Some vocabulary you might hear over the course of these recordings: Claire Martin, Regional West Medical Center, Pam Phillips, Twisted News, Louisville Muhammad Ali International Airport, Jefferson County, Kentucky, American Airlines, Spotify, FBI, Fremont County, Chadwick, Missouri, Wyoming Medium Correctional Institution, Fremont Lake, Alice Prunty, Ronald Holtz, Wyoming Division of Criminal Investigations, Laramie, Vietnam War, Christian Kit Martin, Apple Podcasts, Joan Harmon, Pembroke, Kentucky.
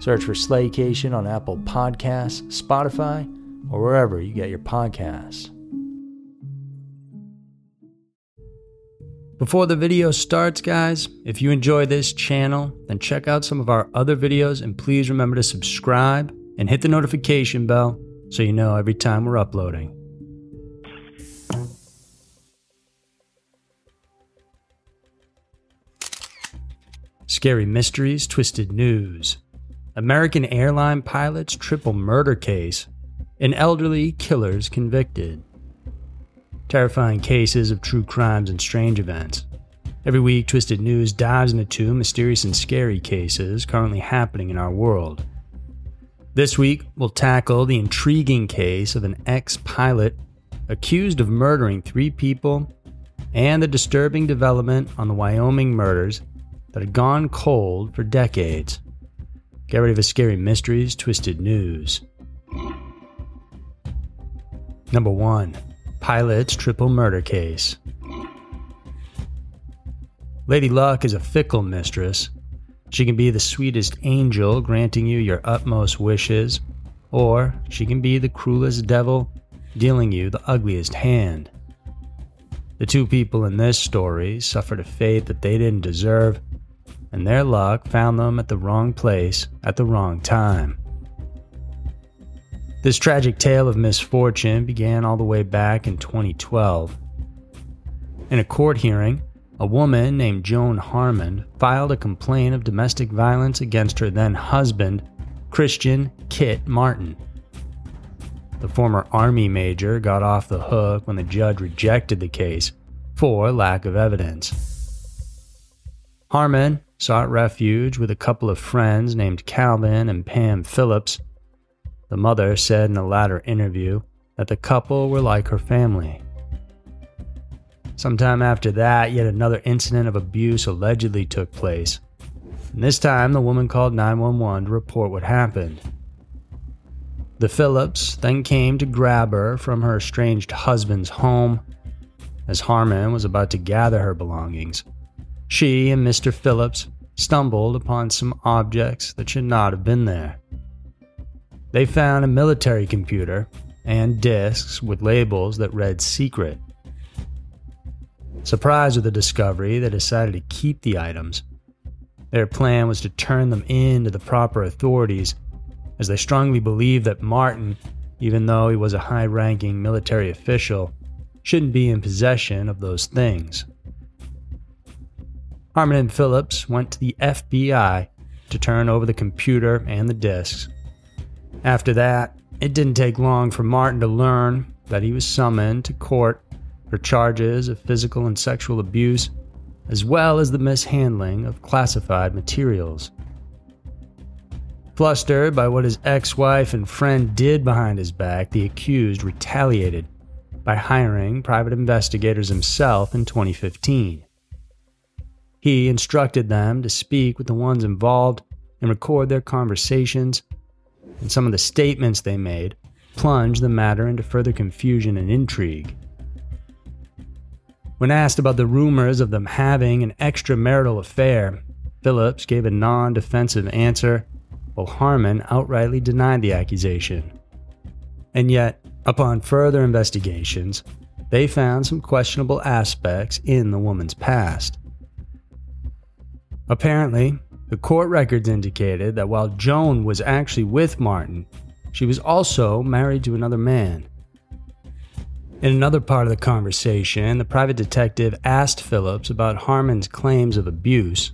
Search for Slaycation on Apple Podcasts, Spotify, or wherever you get your podcasts. Before the video starts, guys, if you enjoy this channel, then check out some of our other videos, and please remember to subscribe and hit the notification bell so you know every time we're uploading. Scary Mysteries, Twisted News. American airline pilot's triple murder case, and elderly killers convicted. Terrifying cases of true crimes and strange events. Every week, Twisted News dives into two mysterious and scary cases currently happening in our world. This week, we'll tackle the intriguing case of an ex-pilot accused of murdering three people and the disturbing development on the Wyoming murders that had gone cold for decades. Get ready for Scary Mysteries, Twisted News. Number 1. Pilot's Triple Murder Case. Lady Luck is a fickle mistress. She can be the sweetest angel granting you your utmost wishes, or she can be the cruelest devil dealing you the ugliest hand. The two people in this story suffered a fate that they didn't deserve, and their luck found them at the wrong place at the wrong time. This tragic tale of misfortune began all the way back in 2012. In a court hearing, a woman named Joan Harmon filed a complaint of domestic violence against her then-husband, Christian Kit Martin. The former Army major got off the hook when the judge rejected the case for lack of evidence. Harmon sought refuge with a couple of friends named Calvin and Pam Phillips. The mother said in a later interview that the couple were like her family. Sometime after that, yet another incident of abuse allegedly took place. And this time, the woman called 911 to report what happened. The Phillips then came to grab her from her estranged husband's home as Harmon was about to gather her belongings. She and Mr. Phillips stumbled upon some objects that should not have been there. They found a military computer and discs with labels that read secret. Surprised with the discovery, they decided to keep the items. Their plan was to turn them in to the proper authorities, as they strongly believed that Martin, even though he was a high-ranking military official, shouldn't be in possession of those things. Harmon and Phillips went to the FBI to turn over the computer and the discs. After that, it didn't take long for Martin to learn that he was summoned to court for charges of physical and sexual abuse, as well as the mishandling of classified materials. Flustered by what his ex-wife and friend did behind his back, the accused retaliated by hiring private investigators himself in 2015. He instructed them to speak with the ones involved and record their conversations, and some of the statements they made plunged the matter into further confusion and intrigue. When asked about the rumors of them having an extramarital affair, Phillips gave a non-defensive answer, while Harmon outrightly denied the accusation. And yet, upon further investigations, they found some questionable aspects in the woman's past. Apparently, the court records indicated that while Joan was actually with Martin, she was also married to another man. In another part of the conversation, the private detective asked Phillips about Harmon's claims of abuse.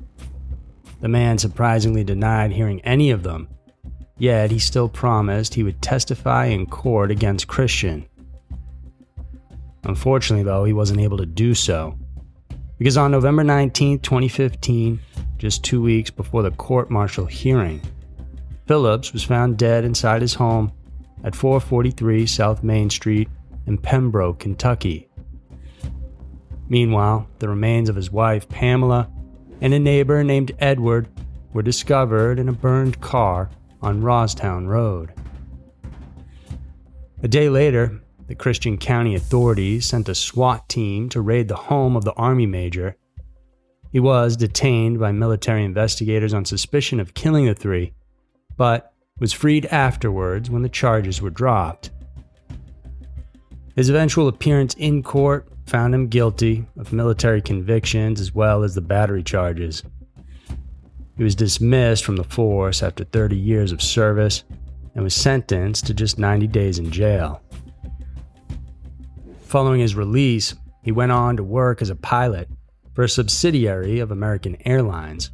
The man surprisingly denied hearing any of them, yet he still promised he would testify in court against Christian. Unfortunately, though, he wasn't able to do so, because on November 19, 2015, just 2 weeks before the court-martial hearing, Phillips was found dead inside his home at 443 South Main Street in Pembroke, Kentucky. Meanwhile, the remains of his wife, Pamela, and a neighbor named Edward were discovered in a burned car on Rosstown Road. A day later, the Christian County authorities sent a SWAT team to raid the home of the Army major. He was detained by military investigators on suspicion of killing the three, but was freed afterwards when the charges were dropped. His eventual appearance in court found him guilty of military convictions as well as the battery charges. He was dismissed from the force after 30 years of service and was sentenced to just 90 days in jail. Following his release, he went on to work as a pilot for a subsidiary of American Airlines.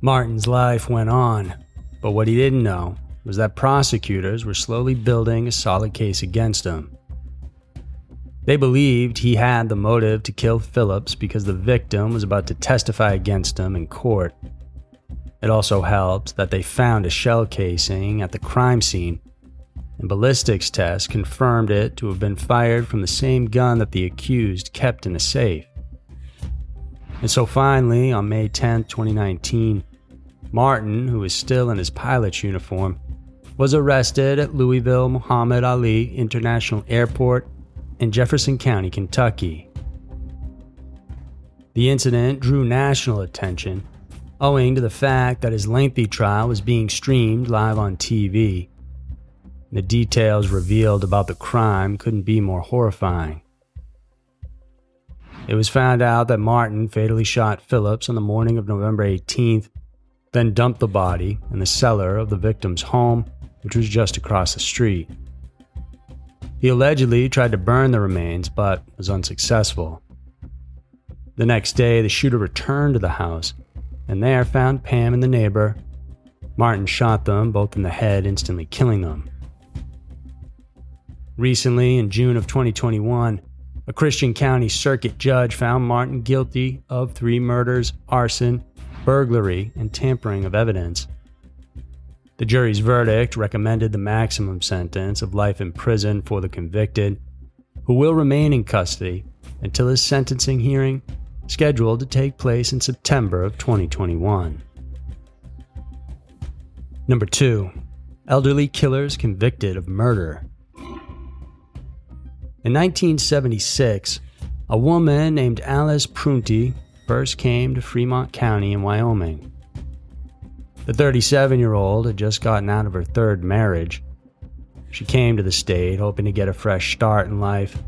Martin's life went on, but what he didn't know was that prosecutors were slowly building a solid case against him. They believed he had the motive to kill Phillips because the victim was about to testify against him in court. It also helped that they found a shell casing at the crime scene, and ballistics tests confirmed it to have been fired from the same gun that the accused kept in a safe. And so finally, on May 10, 2019, Martin, who was still in his pilot's uniform, was arrested at Louisville Muhammad Ali International Airport in Jefferson County, Kentucky. The incident drew national attention, owing to the fact that his lengthy trial was being streamed live on TV. The details revealed about the crime couldn't be more horrifying. It was found out that Martin fatally shot Phillips on the morning of November 18th, then dumped the body in the cellar of the victim's home, which was just across the street. He allegedly tried to burn the remains, but was unsuccessful. The next day, the shooter returned to the house, and there found Pam and the neighbor. Martin shot them both in the head, instantly killing them. Recently, in June of 2021, a Christian County circuit judge found Martin guilty of 3 murders, arson, burglary, and tampering of evidence. The jury's verdict recommended the maximum sentence of life in prison for the convicted, who will remain in custody until his sentencing hearing, scheduled to take place in September of 2021. Number 2. Elderly killers convicted of murder. In 1976, a woman named Alice Prunty first came to Fremont County in Wyoming. The 37-year-old had just gotten out of her 3rd marriage. She came to the state hoping to get a fresh start in life,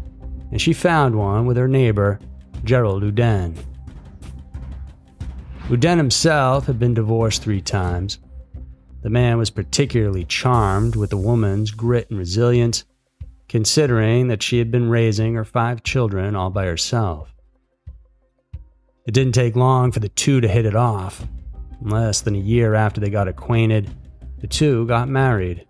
and she found one with her neighbor, Gerald Uden. Uden himself had been divorced 3 times. The man was particularly charmed with the woman's grit and resilience, considering that she had been raising her 5 children all by herself. It didn't take long for the 2 to hit it off. Less than a year after they got acquainted, the 2 got married.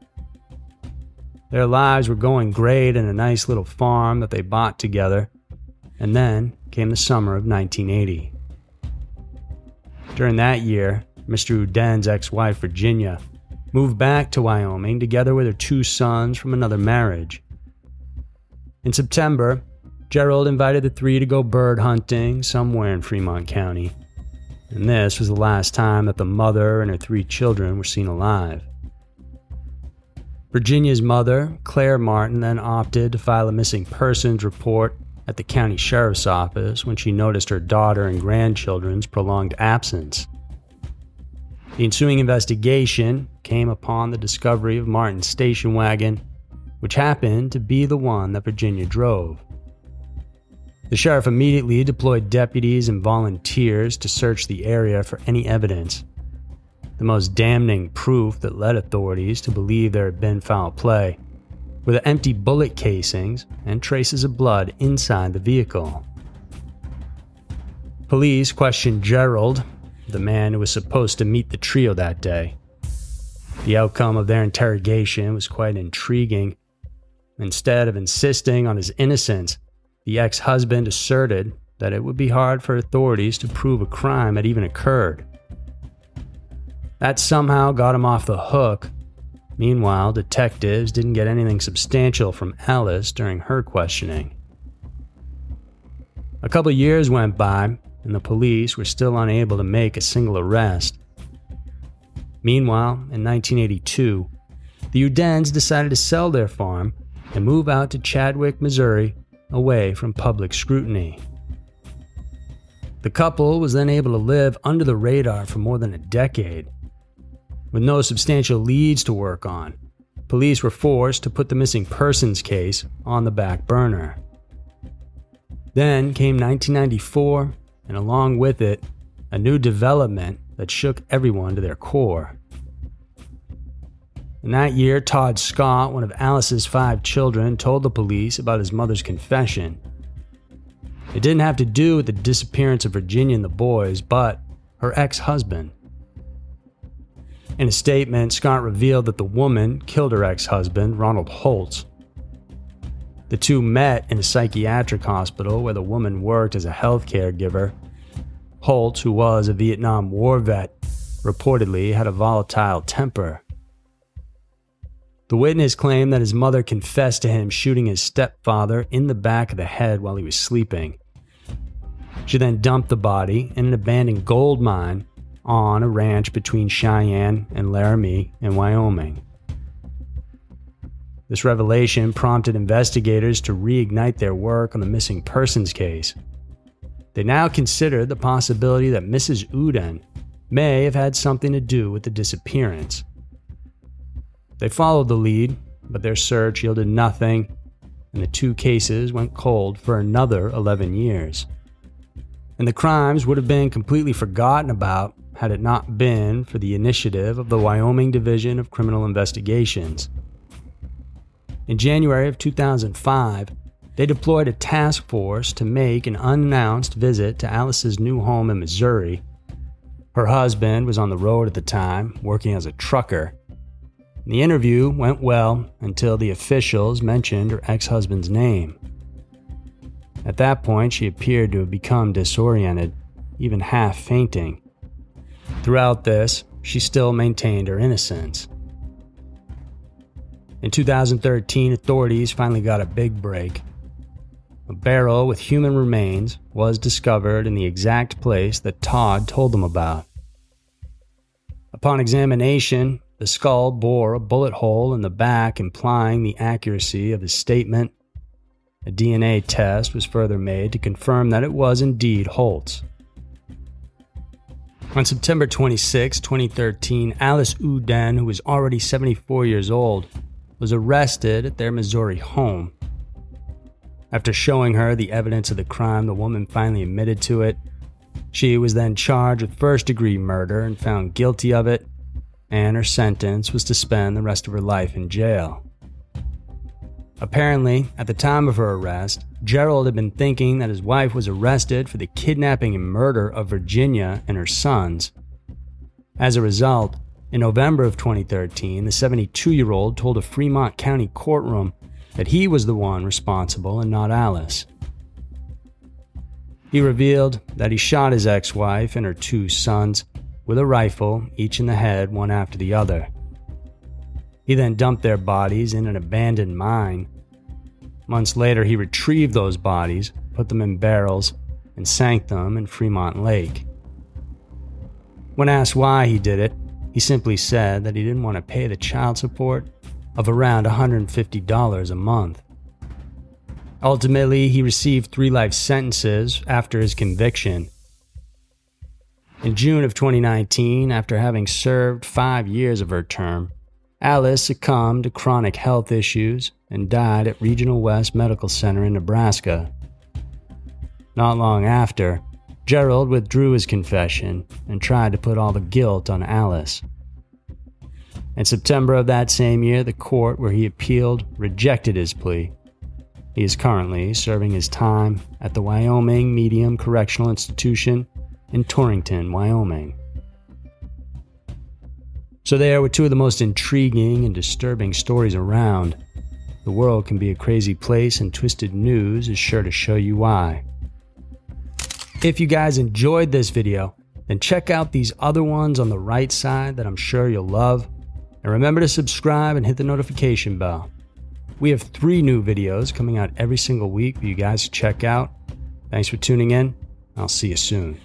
Their lives were going great in a nice little farm that they bought together, and then came the summer of 1980. During that year, Mr. Uden's ex-wife, Virginia, moved back to Wyoming together with her 2 sons from another marriage. In September, Gerald invited the 3 to go bird hunting somewhere in Fremont County, and this was the last time that the mother and her 3 children were seen alive. Virginia's mother, Claire Martin, then opted to file a missing persons report at the county sheriff's office when she noticed her daughter and grandchildren's prolonged absence. The ensuing investigation came upon the discovery of Martin's station wagon, which happened to be the one that Virginia drove. The sheriff immediately deployed deputies and volunteers to search the area for any evidence. The most damning proof that led authorities to believe there had been foul play were the empty bullet casings and traces of blood inside the vehicle. Police questioned Gerald, the man who was supposed to meet the trio that day. The outcome of their interrogation was quite intriguing. Instead of insisting on his innocence, the ex-husband asserted that it would be hard for authorities to prove a crime had even occurred. That somehow got him off the hook. Meanwhile, detectives didn't get anything substantial from Alice during her questioning. A couple years went by, and the police were still unable to make a single arrest. Meanwhile, in 1982, the Udens decided to sell their farm and move out to Chadwick, Missouri, away from public scrutiny. The couple was then able to live under the radar for more than a decade. With no substantial leads to work on, police were forced to put the missing persons case on the back burner. Then came 1994, and along with it, a new development that shook everyone to their core. In that year, Todd Scott, one of Alice's 5 children, told the police about his mother's confession. It didn't have to do with the disappearance of Virginia and the boys, but her ex-husband. In a statement, Scott revealed that the woman killed her ex-husband, Ronald Holtz. The two met in a psychiatric hospital where the woman worked as a health caregiver. Holtz, who was a Vietnam War vet, reportedly had a volatile temper. The witness claimed that his mother confessed to him shooting his stepfather in the back of the head while he was sleeping. She then dumped the body in an abandoned gold mine on a ranch between Cheyenne and Laramie in Wyoming. This revelation prompted investigators to reignite their work on the missing persons case. They now considered the possibility that Mrs. Uden may have had something to do with the disappearance. They followed the lead, but their search yielded nothing, and the two cases went cold for another 11 years. And the crimes would have been completely forgotten about had it not been for the initiative of the Wyoming Division of Criminal Investigations. In January of 2005, they deployed a task force to make an unannounced visit to Alice's new home in Missouri. Her husband was on the road at the time, working as a trucker. The interview went well until the officials mentioned her ex-husband's name. At that point, she appeared to have become disoriented, even half fainting. Throughout this, she still maintained her innocence. In 2013, authorities finally got a big break. A barrel with human remains was discovered in the exact place that Todd told them about. Upon examination, the skull bore a bullet hole in the back, implying the accuracy of his statement. A DNA test was further made to confirm that it was indeed Holtz. On September 26, 2013, Alice Uden, who was already 74 years old, was arrested at their Missouri home. After showing her the evidence of the crime, the woman finally admitted to it. She was then charged with first-degree murder and found guilty of it, and her sentence was to spend the rest of her life in jail. Apparently, at the time of her arrest, Gerald had been thinking that his wife was arrested for the kidnapping and murder of Virginia and her sons. As a result, in November of 2013, the 72-year-old told a Fremont County courtroom that he was the one responsible and not Alice. He revealed that he shot his ex-wife and her 2 sons with a rifle, each in the head, one after the other. He then dumped their bodies in an abandoned mine. Months later, he retrieved those bodies, put them in barrels, and sank them in Fremont Lake. When asked why he did it, he simply said that he didn't want to pay the child support of around $150 a month. Ultimately, he received 3 life sentences after his conviction. In June of 2019, after having served 5 years of her term, Alice succumbed to chronic health issues and died at Regional West Medical Center in Nebraska. Not long after, Gerald withdrew his confession and tried to put all the guilt on Alice. In September of that same year, the court where he appealed rejected his plea. He is currently serving his time at the Wyoming Medium Correctional Institution in Torrington, Wyoming. So there were 2 of the most intriguing and disturbing stories around. The world can be a crazy place, and Twisted News is sure to show you why. If you guys enjoyed this video, then check out these other ones on the right side that I'm sure you'll love. And remember to subscribe and hit the notification bell. We have 3 new videos coming out every single week for you guys to check out. Thanks for tuning in. I'll see you soon.